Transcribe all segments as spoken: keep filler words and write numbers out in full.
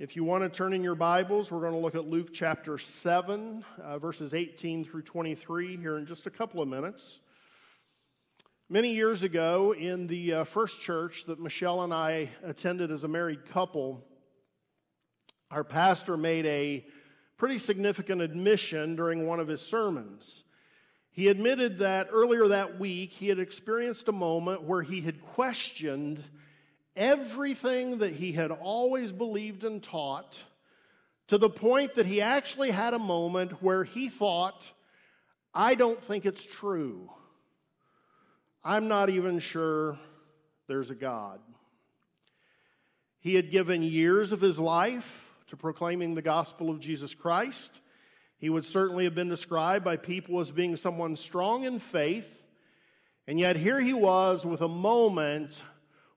If you want to turn in your Bibles, we're going to look at Luke chapter seven, uh, verses eighteen through twenty-three here in just a couple of minutes. Many years ago in the uh, first church that Michelle and I attended as a married couple, our pastor made a pretty significant admission during one of his sermons. He admitted that earlier that week he had experienced a moment where he had questioned everything that he had always believed and taught, to the point that he actually had a moment where he thought, I don't think it's true. I'm not even sure there's a God. He had given years of his life to proclaiming the gospel of Jesus Christ. He would certainly have been described by people as being someone strong in faith, and yet here he was with a moment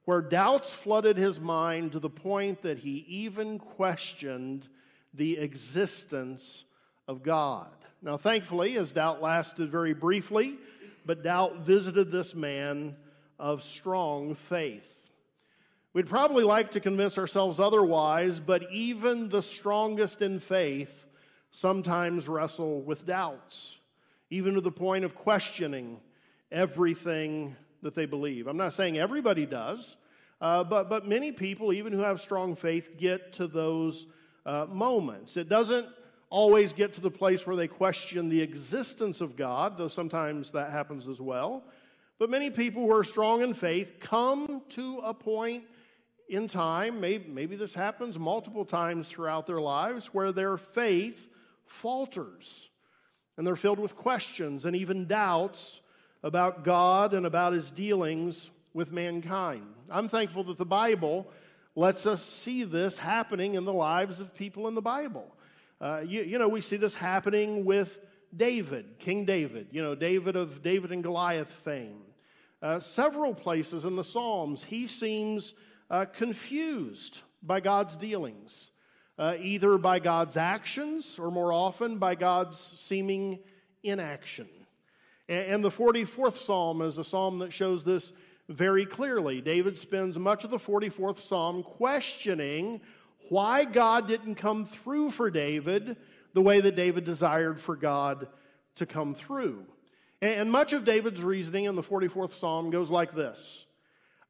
where doubts flooded his mind to the point that he even questioned the existence of God. Now, thankfully, his doubt lasted very briefly, but doubt visited this man of strong faith. We'd probably like to convince ourselves otherwise, but even the strongest in faith sometimes wrestle with doubts, even to the point of questioning everything that they believe. I'm not saying everybody does, uh, but, but many people, even who have strong faith, get to those uh, moments. It doesn't always get to the place where they question the existence of God, though sometimes that happens as well. But many people who are strong in faith come to a point in time, maybe, maybe this happens multiple times throughout their lives, where their faith falters, and they're filled with questions and even doubts about God and about his dealings with mankind. I'm thankful that the Bible lets us see this happening in the lives of people in the Bible. Uh, you, you know, we see this happening with David, King David, you know, David of David and Goliath fame. Uh, several places in the Psalms, he seems uh, confused by God's dealings, uh, either by God's actions or more often by God's seeming inaction. And the forty-fourth Psalm is a psalm that shows this very clearly. David spends much of the forty-fourth Psalm questioning why God didn't come through for David the way that David desired for God to come through. And much of David's reasoning in the forty-fourth Psalm goes like this: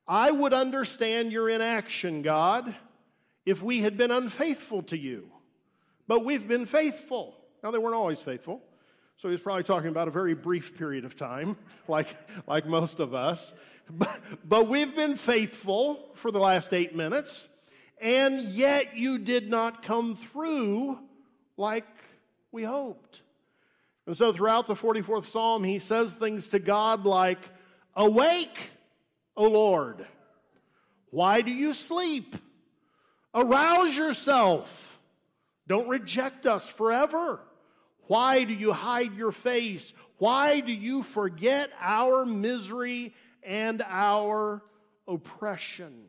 I would understand your inaction, God, if we had been unfaithful to you. But we've been faithful. Now, they weren't always faithful. So he's probably talking about a very brief period of time, like, like most of us. But, but we've been faithful for the last eight minutes, and yet you did not come through like we hoped. And so throughout the forty-fourth Psalm, he says things to God like, Awake, O Lord. Why do you sleep? Arouse yourself. Don't reject us forever. Why do you hide your face? Why do you forget our misery and our oppression?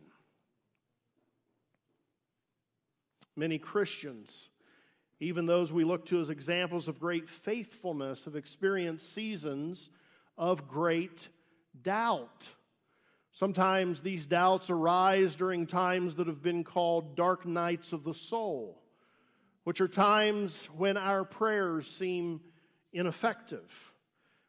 Many Christians, even those we look to as examples of great faithfulness, have experienced seasons of great doubt. Sometimes these doubts arise during times that have been called dark nights of the soul, which are times when our prayers seem ineffective,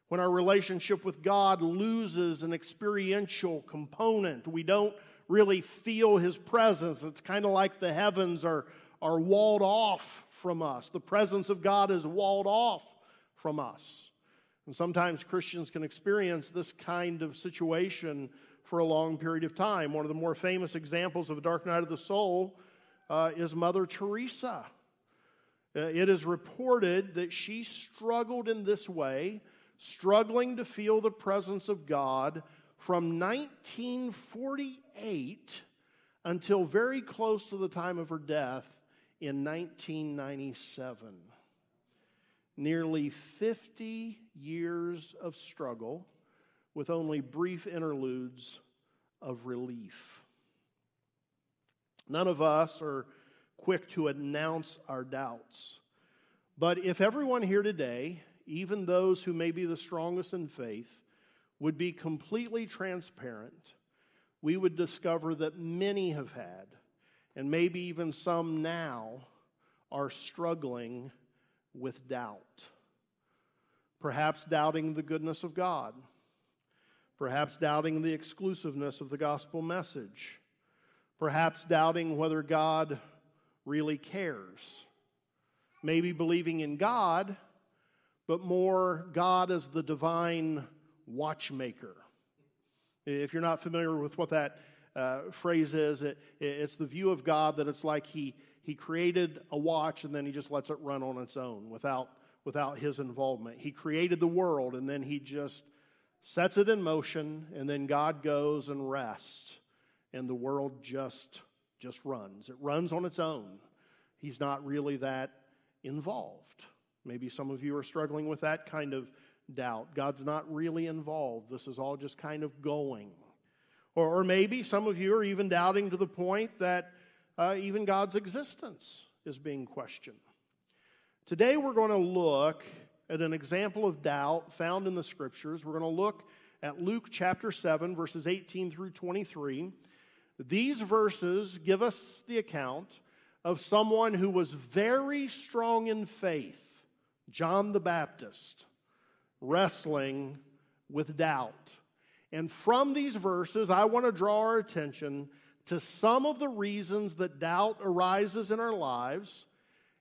when our relationship with God loses an experiential component. We don't really feel his presence. It's kind of like the heavens are, are walled off from us. The presence of God is walled off from us. And sometimes Christians can experience this kind of situation for a long period of time. One of the more famous examples of a dark night of the soul uh, is Mother Teresa. It is reported that she struggled in this way, struggling to feel the presence of God from nineteen forty-eight until very close to the time of her death in nineteen ninety-seven. Nearly fifty years of struggle with only brief interludes of relief. None of us are quick to announce our doubts. But if everyone here today, even those who may be the strongest in faith, would be completely transparent, we would discover that many have had and maybe even some now, are struggling with doubt. Perhaps doubting the goodness of God. Perhaps doubting the exclusiveness of the gospel message. Perhaps doubting whether God really cares. Maybe believing in God, but more God as the divine watchmaker. If you're not familiar with what that uh, phrase is, it, it's the view of God that it's like he he created a watch and then he just lets it run on its own without without his involvement. He created the world and then he just sets it in motion, and then God goes and rests, and the world just just runs. It runs on its own. He's not really that involved. Maybe some of you are struggling with that kind of doubt. God's not really involved. This is all just kind of going. Or, or maybe some of you are even doubting to the point that uh, even God's existence is being questioned. Today we're going to look at an example of doubt found in the Scriptures. We're going to look at Luke chapter seven, verses eighteen through twenty-three. These verses give us the account of someone who was very strong in faith, John the Baptist, wrestling with doubt. And from these verses, I want to draw our attention to some of the reasons that doubt arises in our lives.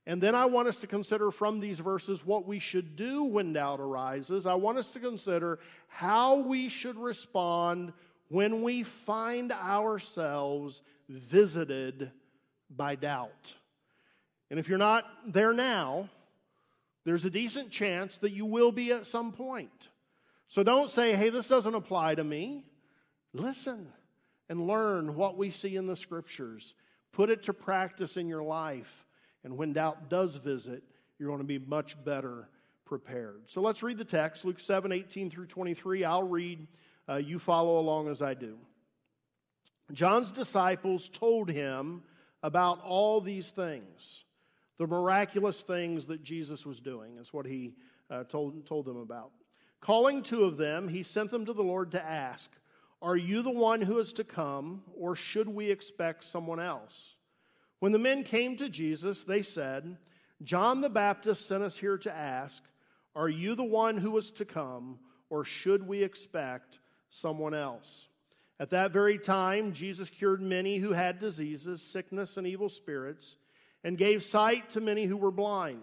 And then I want us to consider from these verses what we should do when doubt arises. I want us to consider how we should respond when we find ourselves visited by doubt. And if you're not there now, there's a decent chance that you will be at some point. So don't say, hey, this doesn't apply to me. Listen and learn what we see in the Scriptures. Put it to practice in your life. And when doubt does visit, you're going to be much better prepared. So let's read the text, Luke seven, eighteen through twenty-three. I'll read. Uh, you follow along as I do. John's disciples told him about all these things. The miraculous things that Jesus was doing is what he uh, told, told them about. Calling two of them, he sent them to the Lord to ask, "Are you the one who is to come, or should we expect someone else?" When the men came to Jesus, they said, "John the Baptist sent us here to ask, are you the one who is to come, or should we expect someone else?" At that very time, Jesus cured many who had diseases, sickness, and evil spirits, and gave sight to many who were blind.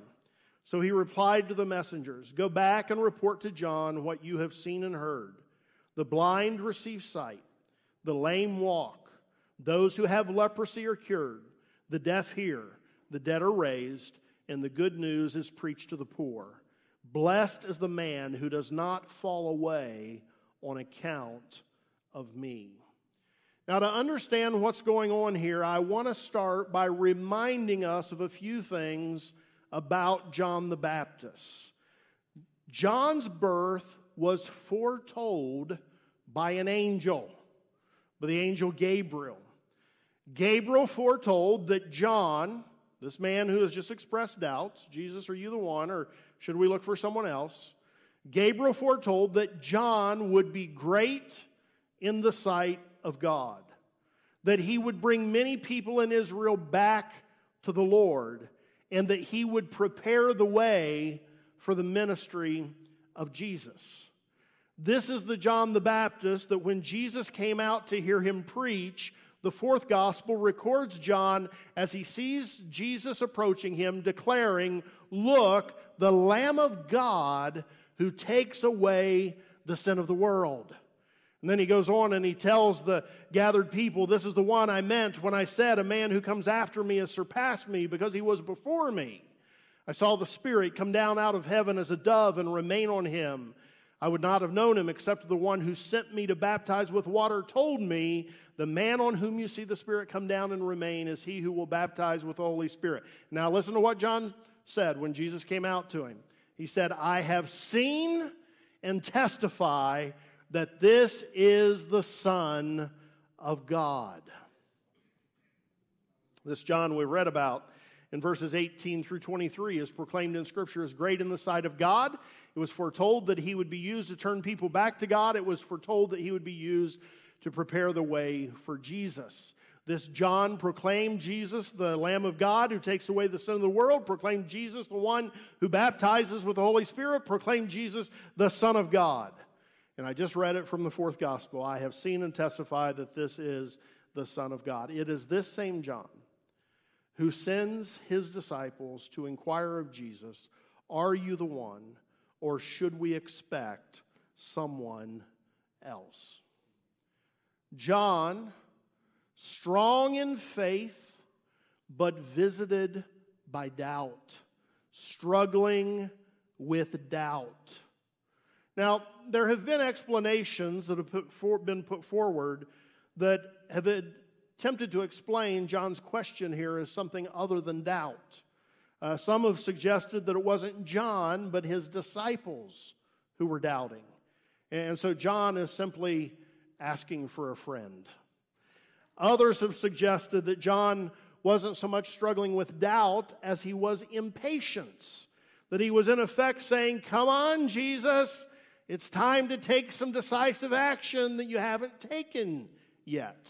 So he replied to the messengers, "Go back and report to John what you have seen and heard. The blind receive sight, the lame walk, those who have leprosy are cured, the deaf hear, the dead are raised, and the good news is preached to the poor. Blessed is the man who does not fall away on account of me." Now, to understand what's going on here, I want to start by reminding us of a few things about John the Baptist. John's birth was foretold by an angel, by the angel Gabriel. Gabriel foretold that John, this man who has just expressed doubts, "Jesus, are you the one, or should we look for someone else?" Gabriel foretold that John would be great in the sight of God, that he would bring many people in Israel back to the Lord, and that he would prepare the way for the ministry of Jesus. This is the John the Baptist that when Jesus came out to hear him preach, the fourth gospel records John as he sees Jesus approaching him, declaring, "Look, the Lamb of God who takes away the sin of the world." And then he goes on and he tells the gathered people, "This is the one I meant when I said, a man who comes after me has surpassed me because he was before me. I saw the Spirit come down out of heaven as a dove and remain on him. I would not have known him except the one who sent me to baptize with water told me, the man on whom you see the Spirit come down and remain is he who will baptize with the Holy Spirit." Now listen to what John said when Jesus came out to him. He said, "I have seen and testify that this is the Son of God." This John we read about in verses eighteen through twenty-three is proclaimed in Scripture as great in the sight of God. It was foretold that he would be used to turn people back to God. It was foretold that he would be used to prepare the way for Jesus. This John proclaimed Jesus, the Lamb of God who takes away the sin of the world, proclaimed Jesus, the one who baptizes with the Holy Spirit, proclaimed Jesus, the Son of God. And I just read it from the fourth gospel. I have seen and testified that this is the Son of God. It is this same John who sends his disciples to inquire of Jesus, are you the one, or should we expect someone else? John, strong in faith, but visited by doubt, struggling with doubt. Now, there have been explanations that have put for, been put forward that have attempted to explain John's question here as something other than doubt. Uh, some have suggested that it wasn't John, but his disciples who were doubting. And so John is simply asking for a friend. Others have suggested that John wasn't so much struggling with doubt as he was impatience, that he was in effect saying, come on, Jesus, it's time to take some decisive action that you haven't taken yet.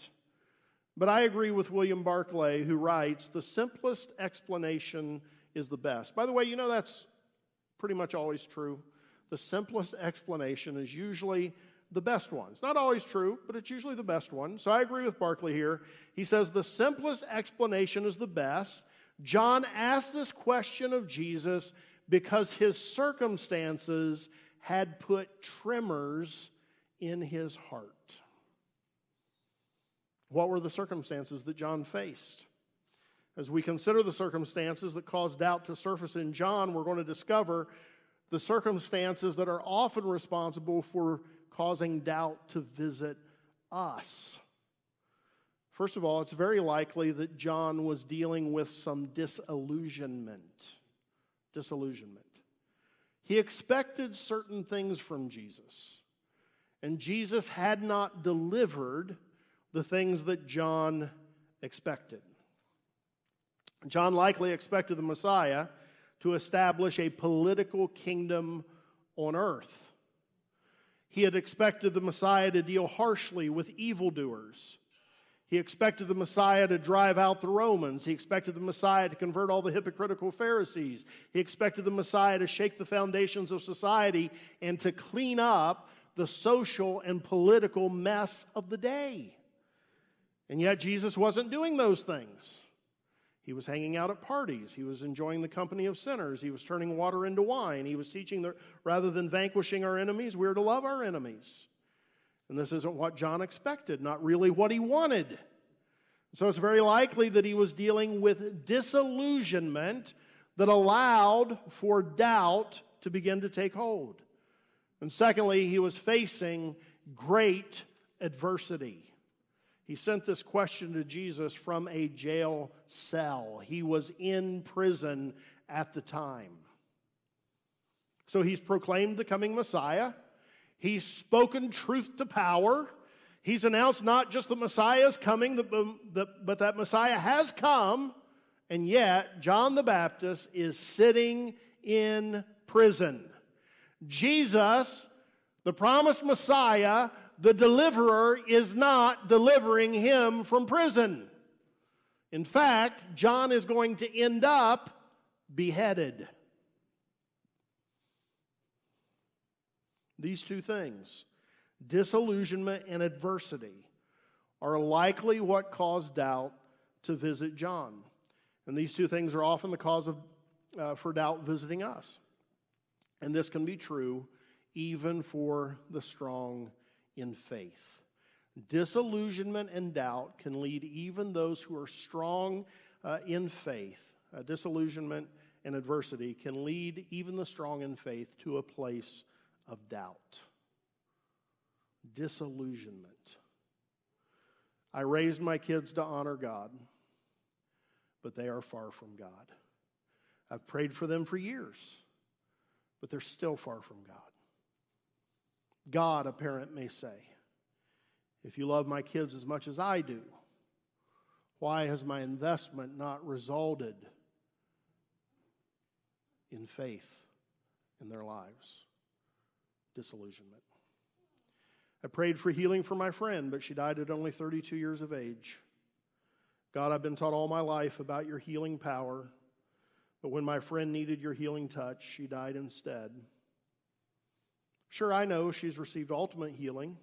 But I agree with William Barclay, who writes, the simplest explanation is the best. By the way, you know that's pretty much always true. The simplest explanation is usually the best one. It's not always true, but it's usually the best one. So I agree with Barclay here. He says, the simplest explanation is the best. John asked this question of Jesus because his circumstances had put tremors in his heart. What were the circumstances that John faced? As we consider the circumstances that caused doubt to surface in John, we're going to discover the circumstances that are often responsible for causing doubt to visit us. First of all, it's very likely that John was dealing with some disillusionment. Disillusionment. He expected certain things from Jesus, and Jesus had not delivered the things that John expected. John likely expected the Messiah to establish a political kingdom on earth. He had expected the Messiah to deal harshly with evildoers. He expected the Messiah to drive out the Romans. He expected the Messiah to convert all the hypocritical Pharisees. He expected the Messiah to shake the foundations of society and to clean up the social and political mess of the day. And yet Jesus wasn't doing those things. He was hanging out at parties. He was enjoying the company of sinners. He was turning water into wine. He was teaching that rather than vanquishing our enemies, we're to love our enemies. And this isn't what John expected, not really what he wanted. So it's very likely that he was dealing with disillusionment that allowed for doubt to begin to take hold. And secondly, he was facing great adversity. He sent this question to Jesus from a jail cell. He was in prison at the time. So he's proclaimed the coming Messiah. He's spoken truth to power. He's announced not just that Messiah is coming, but that Messiah has come. And yet, John the Baptist is sitting in prison. Jesus, the promised Messiah, the deliverer, is not delivering him from prison. In fact, John is going to end up beheaded. These two things, disillusionment and adversity, are likely what caused doubt to visit John. And these two things are often the cause of, uh, for doubt visiting us. And this can be true even for the strong in faith. Disillusionment and doubt can lead even those who are strong uh, in faith. Uh, disillusionment and adversity can lead even the strong in faith to a place of doubt. Disillusionment. I raised my kids to honor God, but they are far from God. I've prayed for them for years, but they're still far from God. God, a parent may say, if you love my kids as much as I do, why has my investment not resulted in faith in their lives? Disillusionment. I prayed for healing for my friend, but she died at only thirty-two years of age. God, I've been taught all my life about your healing power, but when my friend needed your healing touch, she died instead. Sure, I know she's received ultimate healing.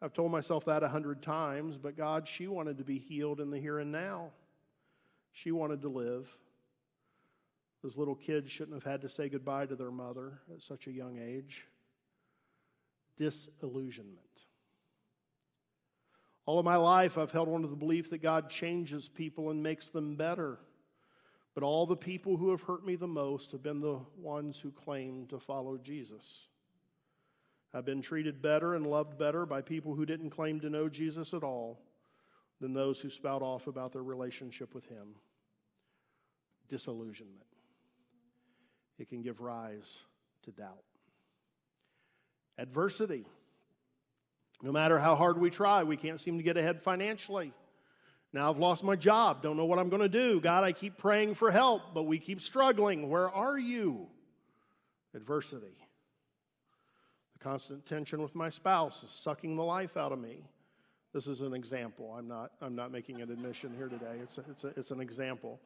I've told myself that a hundred times, but God, she wanted to be healed in the here and now. She wanted to live. Those little kids shouldn't have had to say goodbye to their mother at such a young age. Disillusionment. All of my life, I've held on to the belief that God changes people and makes them better. But all the people who have hurt me the most have been the ones who claim to follow Jesus. I've been treated better and loved better by people who didn't claim to know Jesus at all than those who spout off about their relationship with him. Disillusionment. It can give rise to doubt. Adversity. No matter how hard we try, we can't seem to get ahead financially. Now I've lost my job. Don't know what I'm going to do. God, I keep praying for help, but we keep struggling. Where are you? Adversity. The constant tension with my spouse is sucking the life out of me. This is an example. I'm not, I'm not making an admission here today. It's, a, it's, a, it's an example.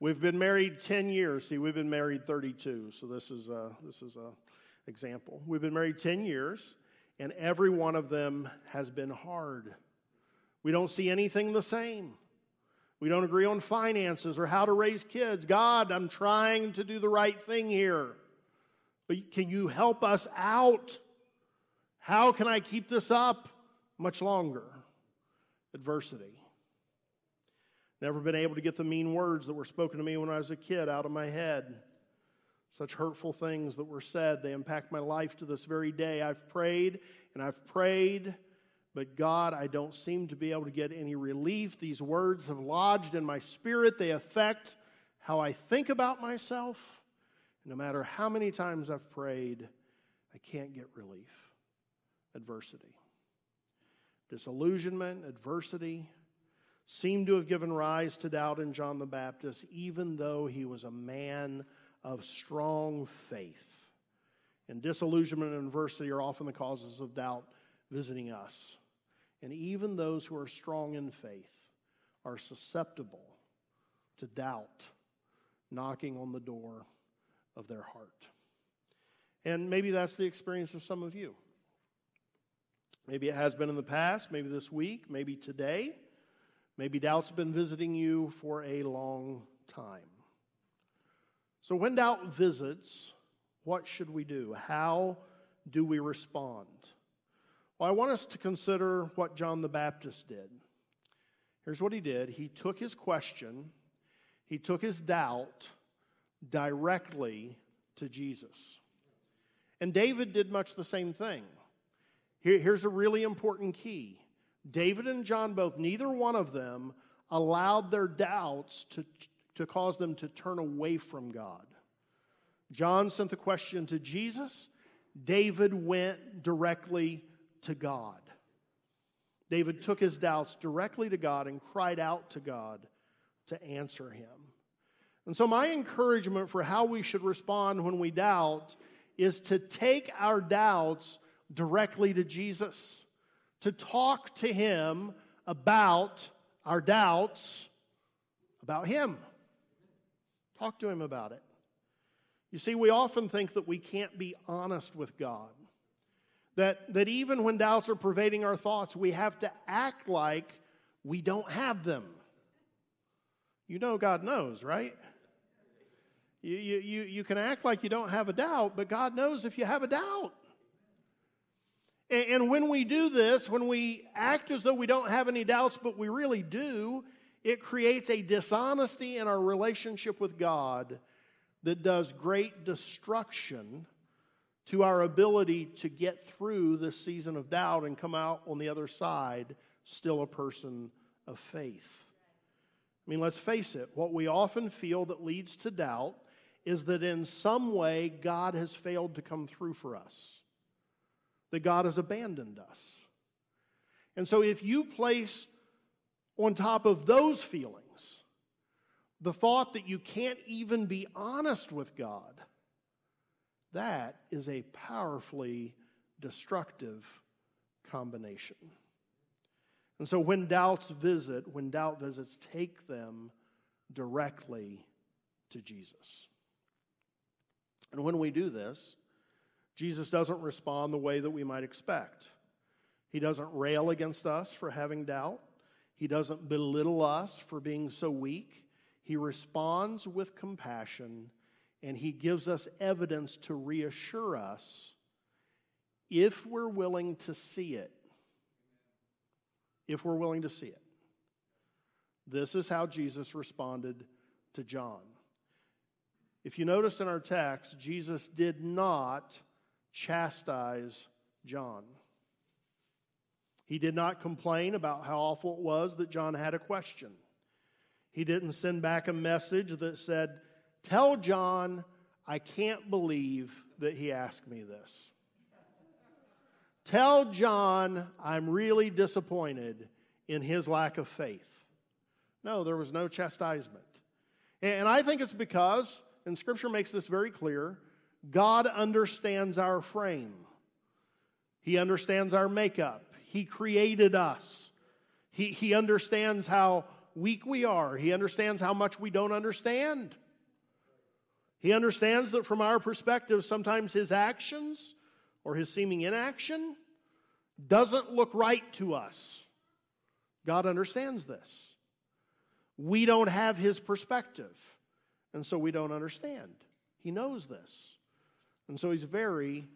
We've been married ten years. See, we've been married thirty-two, so this is a, this is a example. We've been married ten years, and every one of them has been hard. We don't see anything the same. We don't agree on finances or how to raise kids. God, I'm trying to do the right thing here, but can you help us out? How can I keep this up much longer? Adversity. Never been able to get the mean words that were spoken to me when I was a kid out of my head. Such hurtful things that were said, they impact my life to this very day. I've prayed and I've prayed, but God, I don't seem to be able to get any relief. These words have lodged in my spirit. They affect how I think about myself. No matter how many times I've prayed, I can't get relief. Adversity. Disillusionment, adversity, seemed to have given rise to doubt in John the Baptist, even though he was a man of strong faith. And disillusionment and adversity are often the causes of doubt visiting us. And even those who are strong in faith are susceptible to doubt knocking on the door of their heart. And maybe that's the experience of some of you. Maybe it has been in the past, maybe this week, maybe today. Maybe doubt's been visiting you for a long time. So when doubt visits, what should we do? How do we respond? Well, I want us to consider what John the Baptist did. Here's what he did. He took his question, he took his doubt directly to Jesus. And David did much the same thing. Here, here's a really important key. David and John both, neither one of them allowed their doubts to, to cause them to turn away from God. John sent the question to Jesus. David went directly to God. David took his doubts directly to God and cried out to God to answer him. And so my encouragement for how we should respond when we doubt is to take our doubts directly to Jesus. To talk to him about our doubts about him. Talk to him about it. You see, we often think that we can't be honest with God. That, that even when doubts are pervading our thoughts, we have to act like we don't have them. You know God knows, right? You, you, you, you can act like you don't have a doubt, but God knows if you have a doubt. And when we do this, when we act as though we don't have any doubts, but we really do, it creates a dishonesty in our relationship with God that does great destruction to our ability to get through this season of doubt and come out on the other side still a person of faith. I mean, let's face it, what we often feel that leads to doubt is that in some way God has failed to come through for us. That God has abandoned us. And so if you place on top of those feelings the thought that you can't even be honest with God, that is a powerfully destructive combination. And so when doubts visit, when doubt visits, take them directly to Jesus. And when we do this, Jesus doesn't respond the way that we might expect. He doesn't rail against us for having doubt. He doesn't belittle us for being so weak. He responds with compassion, and he gives us evidence to reassure us if we're willing to see it. If we're willing to see it. This is how Jesus responded to John. If you notice in our text, Jesus did not chastise John. He did not complain about how awful it was that John had a question. He didn't send back a message that said, "Tell John, I can't believe that he asked me this." "Tell John, I'm really disappointed in his lack of faith." No, there was no chastisement. And I think it's because, and Scripture makes this very clear, God understands our frame. He understands our makeup. He created us. He, he understands how weak we are. He understands how much we don't understand. He understands that from our perspective, sometimes his actions or his seeming inaction doesn't look right to us. God understands this. We don't have his perspective, and so we don't understand. He knows this, and so he's very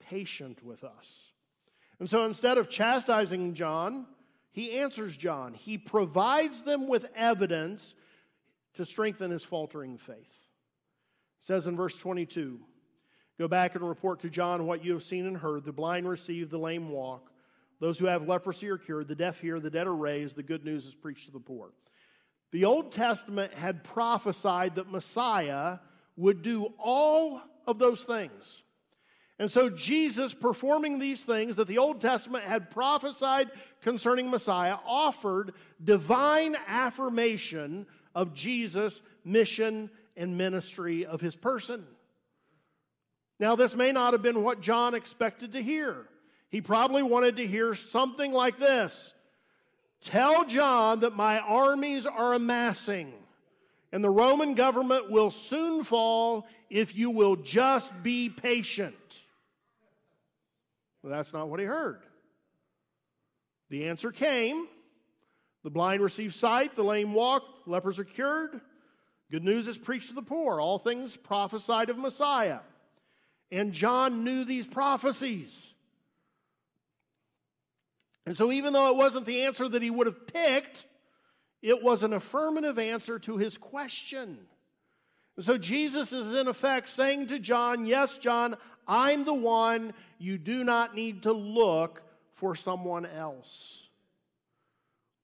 patient with us. And so instead of chastising John, he answers John. He provides them with evidence to strengthen his faltering faith. It says in verse twenty-two, "Go back and report to John what you have seen and heard. The blind receive, the lame walk. Those who have leprosy are cured. The deaf hear, the dead are raised. The good news is preached to the poor." The Old Testament had prophesied that Messiah would do all of those things. And so Jesus, performing these things that the Old Testament had prophesied concerning Messiah, offered divine affirmation of Jesus' mission and ministry of his person. Now, this may not have been what John expected to hear. He probably wanted to hear something like this: "Tell John that my armies are amassing, and the Roman government will soon fall if you will just be patient." Well, that's not what he heard. The answer came. The blind receive sight, the lame walk, lepers are cured. Good news is preached to the poor. All things prophesied of Messiah. And John knew these prophecies. And so even though it wasn't the answer that he would have picked, it was an affirmative answer to his question. And so Jesus is in effect saying to John, "Yes, John, I'm the one. You do not need to look for someone else."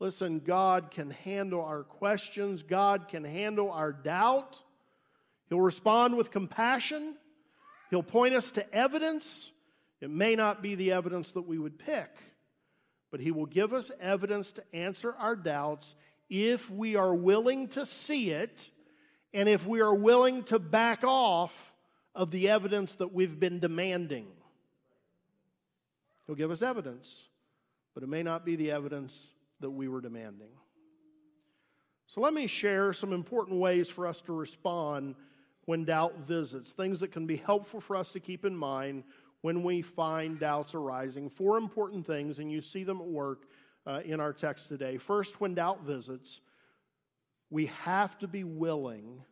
Listen, God can handle our questions. God can handle our doubt. He'll respond with compassion. He'll point us to evidence. It may not be the evidence that we would pick, but he will give us evidence to answer our doubts if we are willing to see it and if we are willing to back off of the evidence that we've been demanding. He'll give us evidence, but it may not be the evidence that we were demanding. So let me share some important ways for us to respond when doubt visits, things that can be helpful for us to keep in mind when we find doubts arising. Four important things, and you see them at work uh, in our text today. First, when doubt visits, we have to be willing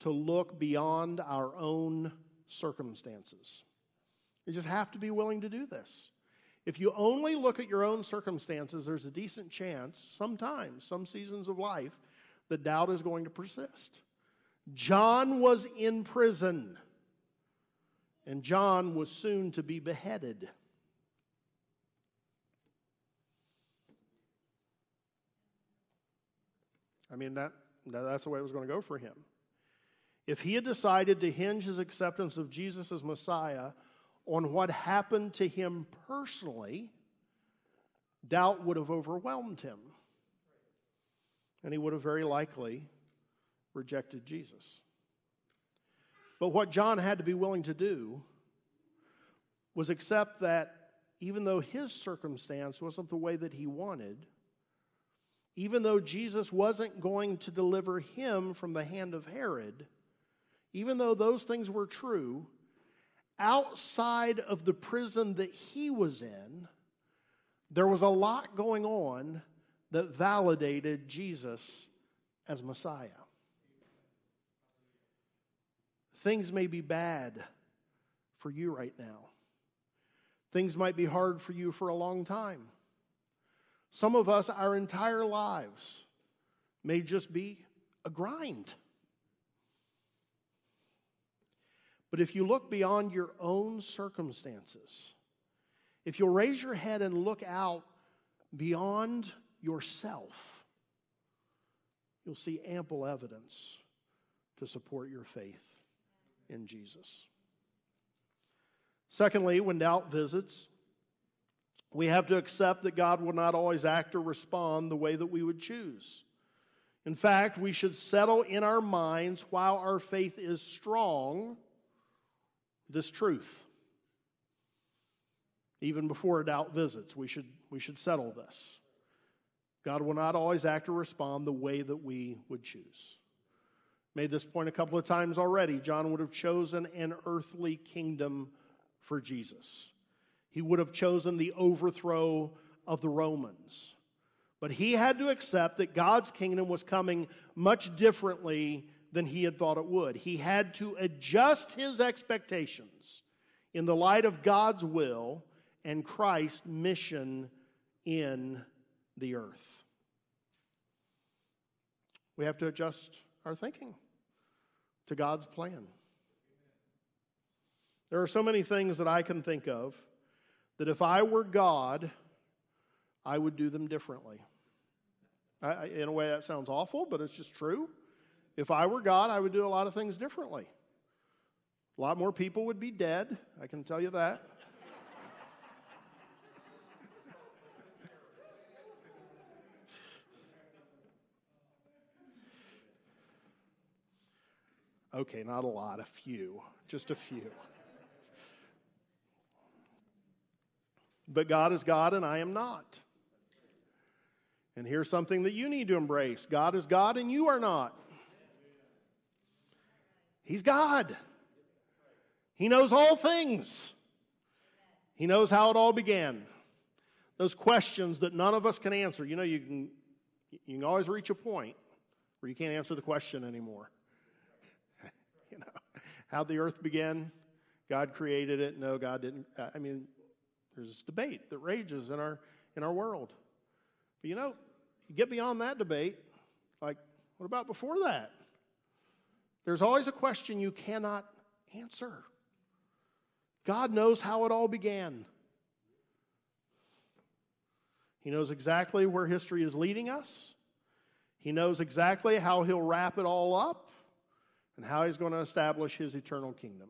to look beyond our own circumstances. You just have to be willing to do this. If you only look at your own circumstances, there's a decent chance, sometimes, some seasons of life, that doubt is going to persist. John was in prison, and John was soon to be beheaded. I mean, that, that's the way it was going to go for him. If he had decided to hinge his acceptance of Jesus as Messiah on what happened to him personally, doubt would have overwhelmed him, and he would have very likely rejected Jesus. But what John had to be willing to do was accept that even though his circumstance wasn't the way that he wanted, even though Jesus wasn't going to deliver him from the hand of Herod, even though those things were true, outside of the prison that he was in, there was a lot going on that validated Jesus as Messiah. Things may be bad for you right now. Things might be hard for you for a long time. Some of us, our entire lives may just be a grind. But if you look beyond your own circumstances, if you'll raise your head and look out beyond yourself, you'll see ample evidence to support your faith in Jesus. Secondly, when doubt visits, we have to accept that God will not always act or respond the way that we would choose. In fact, we should settle in our minds while our faith is strong this truth. Even before a doubt visits, we should, we should settle this. God will not always act or respond the way that we would choose. Made this point a couple of times already. John would have chosen an earthly kingdom for Jesus. He would have chosen the overthrow of the Romans. But he had to accept that God's kingdom was coming much differently than he had thought it would. He had to adjust his expectations in the light of God's will and Christ's mission in the earth. We have to adjust our thinking to God's plan. There are so many things that I can think of that if I were God, I would do them differently. I, in a way, that sounds awful, but it's just true. If I were God, I would do a lot of things differently. A lot more people would be dead, I can tell you that. Okay, not a lot, a few, just a few. But God is God and I am not. And here's something that you need to embrace. God is God and you are not. He's God. He knows all things. He knows how it all began. Those questions that none of us can answer. You know, you can, you can always reach a point where you can't answer the question anymore. You know, how the earth began, God created it. No, God didn't. I mean, there's this debate that rages in our in our world. But you know, you get beyond that debate, like, what about before that? There's always a question you cannot answer. God knows how it all began. He knows exactly where history is leading us. He knows exactly how he'll wrap it all up. And how he's going to establish his eternal kingdom.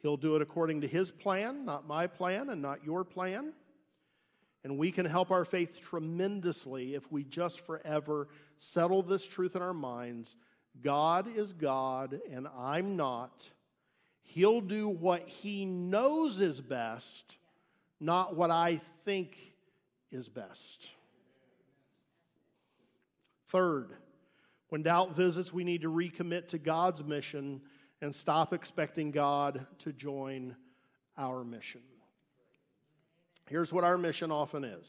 He'll do it according to his plan, not my plan, and not your plan. And we can help our faith tremendously if we just forever settle this truth in our minds. God is God, and I'm not. He'll do what he knows is best, not what I think is best. Third, when doubt visits, we need to recommit to God's mission and stop expecting God to join our mission. Here's what our mission often is,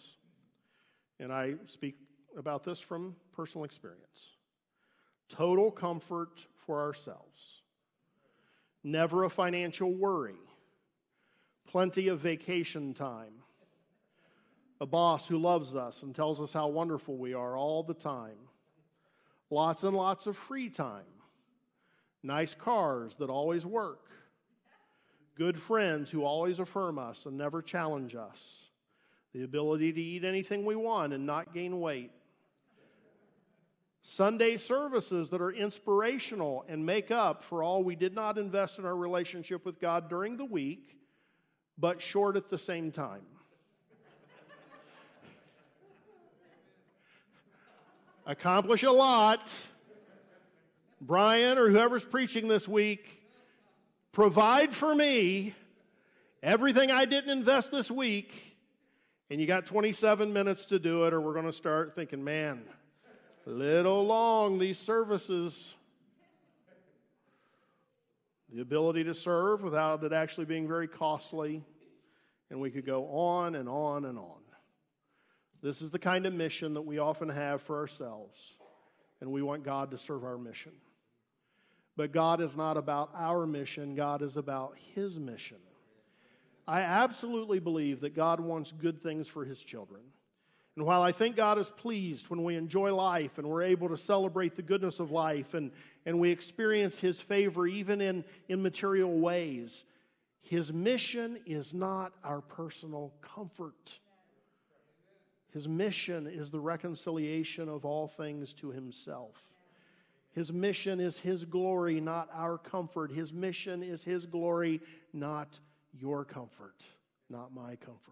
and I speak about this from personal experience. Total comfort for ourselves. Never a financial worry. Plenty of vacation time. A boss who loves us and tells us how wonderful we are all the time. Lots and lots of free time, nice cars that always work, good friends who always affirm us and never challenge us, the ability to eat anything we want and not gain weight, Sunday services that are inspirational and make up for all we did not invest in our relationship with God during the week, but short at the same time. Accomplish a lot. Brian or whoever's preaching this week, provide for me everything I didn't invest this week and you got twenty-seven minutes to do it, or we're going to start thinking, man, a little long, these services. The ability to serve without it actually being very costly, and we could go on and on and on. This is the kind of mission that we often have for ourselves, and we want God to serve our mission. But God is not about our mission. God is about His mission. I absolutely believe that God wants good things for His children. And while I think God is pleased when we enjoy life and we're able to celebrate the goodness of life and, and we experience His favor even in, in material ways, His mission is not our personal comfort. His mission is the reconciliation of all things to Himself. His mission is His glory, not our comfort. His mission is His glory, not your comfort, not my comfort.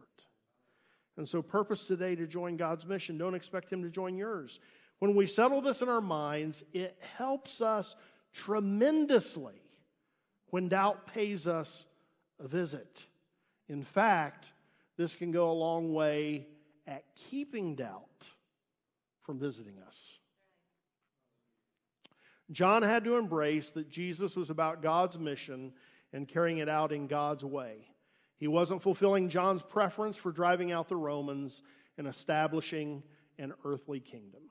And so purpose today to join God's mission. Don't expect Him to join yours. When we settle this in our minds, it helps us tremendously when doubt pays us a visit. In fact, this can go a long way at keeping doubt from visiting us. John had to embrace that Jesus was about God's mission and carrying it out in God's way. He wasn't fulfilling John's preference for driving out the Romans and establishing an earthly kingdom.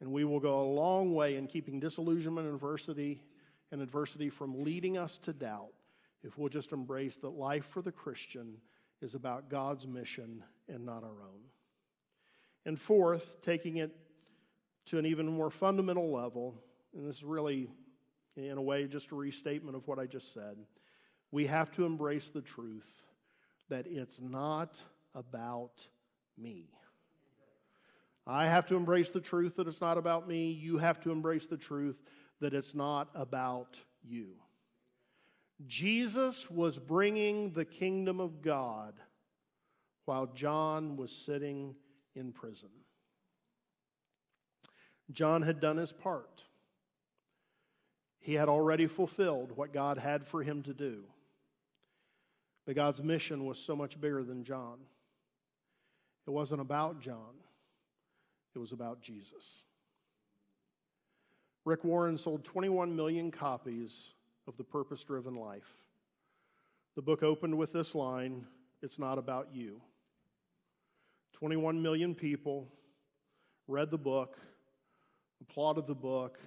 And we will go a long way in keeping disillusionment and adversity, and adversity from leading us to doubt if we'll just embrace that life for the Christian is about God's mission and not our own. And fourth, taking it to an even more fundamental level, and this is really, in a way, just a restatement of what I just said, we have to embrace the truth that it's not about me. I have to embrace the truth that it's not about me. You have to embrace the truth that it's not about you. Jesus was bringing the kingdom of God while John was sitting in prison. John had done his part. He had already fulfilled what God had for him to do. But God's mission was so much bigger than John. It wasn't about John. It was about Jesus. Rick Warren sold twenty-one million copies of The Purpose Driven Life. The book opened with this line, "It's not about you." twenty-one million people read the book, applauded the book,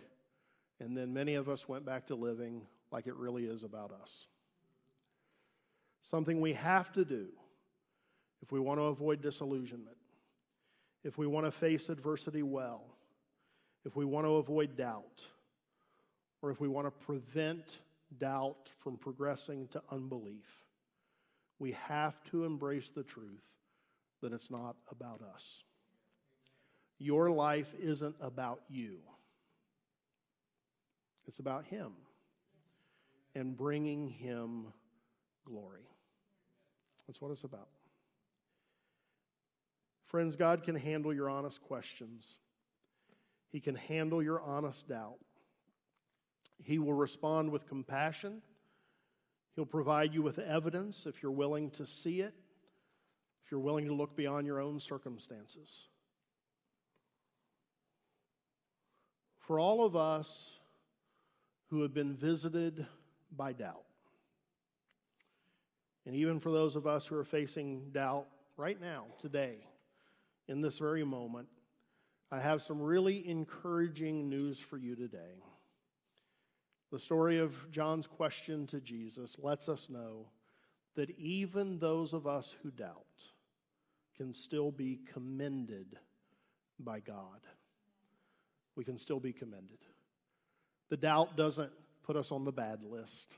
and then many of us went back to living like it really is about us. Something we have to do if we want to avoid disillusionment, if we want to face adversity well, if we want to avoid doubt, or if we want to prevent doubt from progressing to unbelief, we have to embrace the truth that it's not about us. Your life isn't about you. It's about Him and bringing Him glory. That's what it's about. Friends, God can handle your honest questions. He can handle your honest doubt. He will respond with compassion. He'll provide you with evidence if you're willing to see it, if you're willing to look beyond your own circumstances. For all of us who have been visited by doubt. And even for those of us who are facing doubt right now, today, in this very moment, I have some really encouraging news for you today. The story of John's question to Jesus lets us know that even those of us who doubt can still be commended by God. We can still be commended. The doubt doesn't put us on the bad list.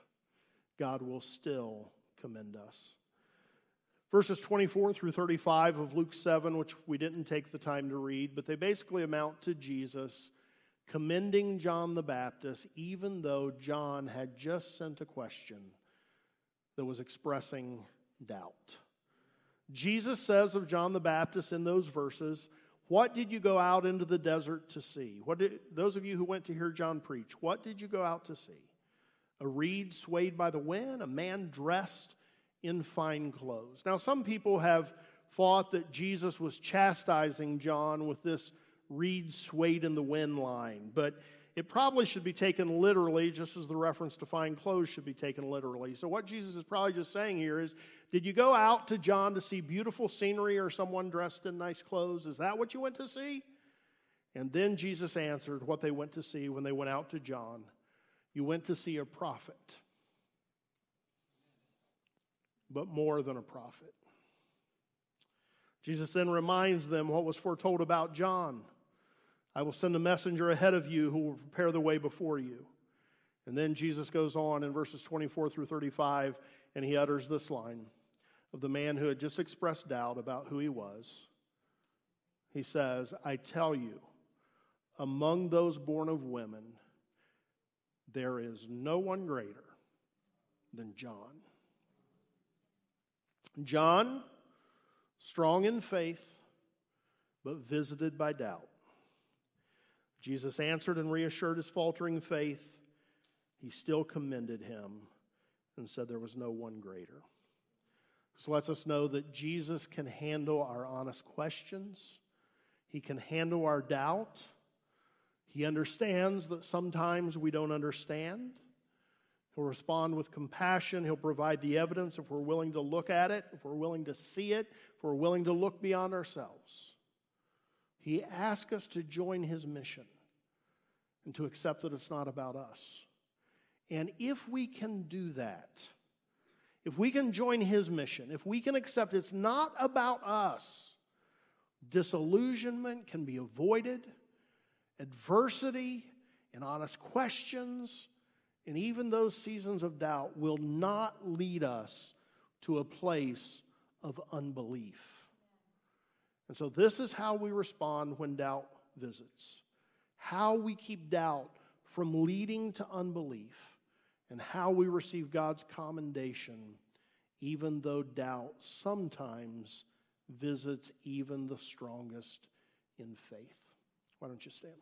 God will still commend us. Verses twenty-four through thirty-five of Luke seven, which we didn't take the time to read, but they basically amount to Jesus commending John the Baptist, even though John had just sent a question that was expressing doubt. Jesus says of John the Baptist in those verses, "What did you go out into the desert to see?" What did, those of you who went to hear John preach, what did you go out to see? A reed swayed by the wind, a man dressed in fine clothes. Now, some people have thought that Jesus was chastising John with this reed swayed in the wind line, but it probably should be taken literally, just as the reference to fine clothes should be taken literally. So what Jesus is probably just saying here is, did you go out to John to see beautiful scenery or someone dressed in nice clothes? Is that what you went to see? And then Jesus answered what they went to see when they went out to John. You went to see a prophet, but more than a prophet. Jesus then reminds them what was foretold about John. I will send a messenger ahead of you who will prepare the way before you. And then Jesus goes on in verses twenty-four through thirty-five, and he utters this line of the man who had just expressed doubt about who he was. He says, I tell you, among those born of women, there is no one greater than John. John, strong in faith, but visited by doubt. Jesus answered and reassured his faltering faith. He still commended him and said there was no one greater. This lets us know that Jesus can handle our honest questions. He can handle our doubt. He understands that sometimes we don't understand. He'll respond with compassion. He'll provide the evidence if we're willing to look at it, if we're willing to see it, if we're willing to look beyond ourselves. He asks us to join his mission and to accept that it's not about us. And if we can do that, if we can join his mission, if we can accept it's not about us, disillusionment can be avoided, adversity and honest questions, and even those seasons of doubt will not lead us to a place of unbelief. And so this is how we respond when doubt visits, how we keep doubt from leading to unbelief, and how we receive God's commendation, even though doubt sometimes visits even the strongest in faith. Why don't you stand?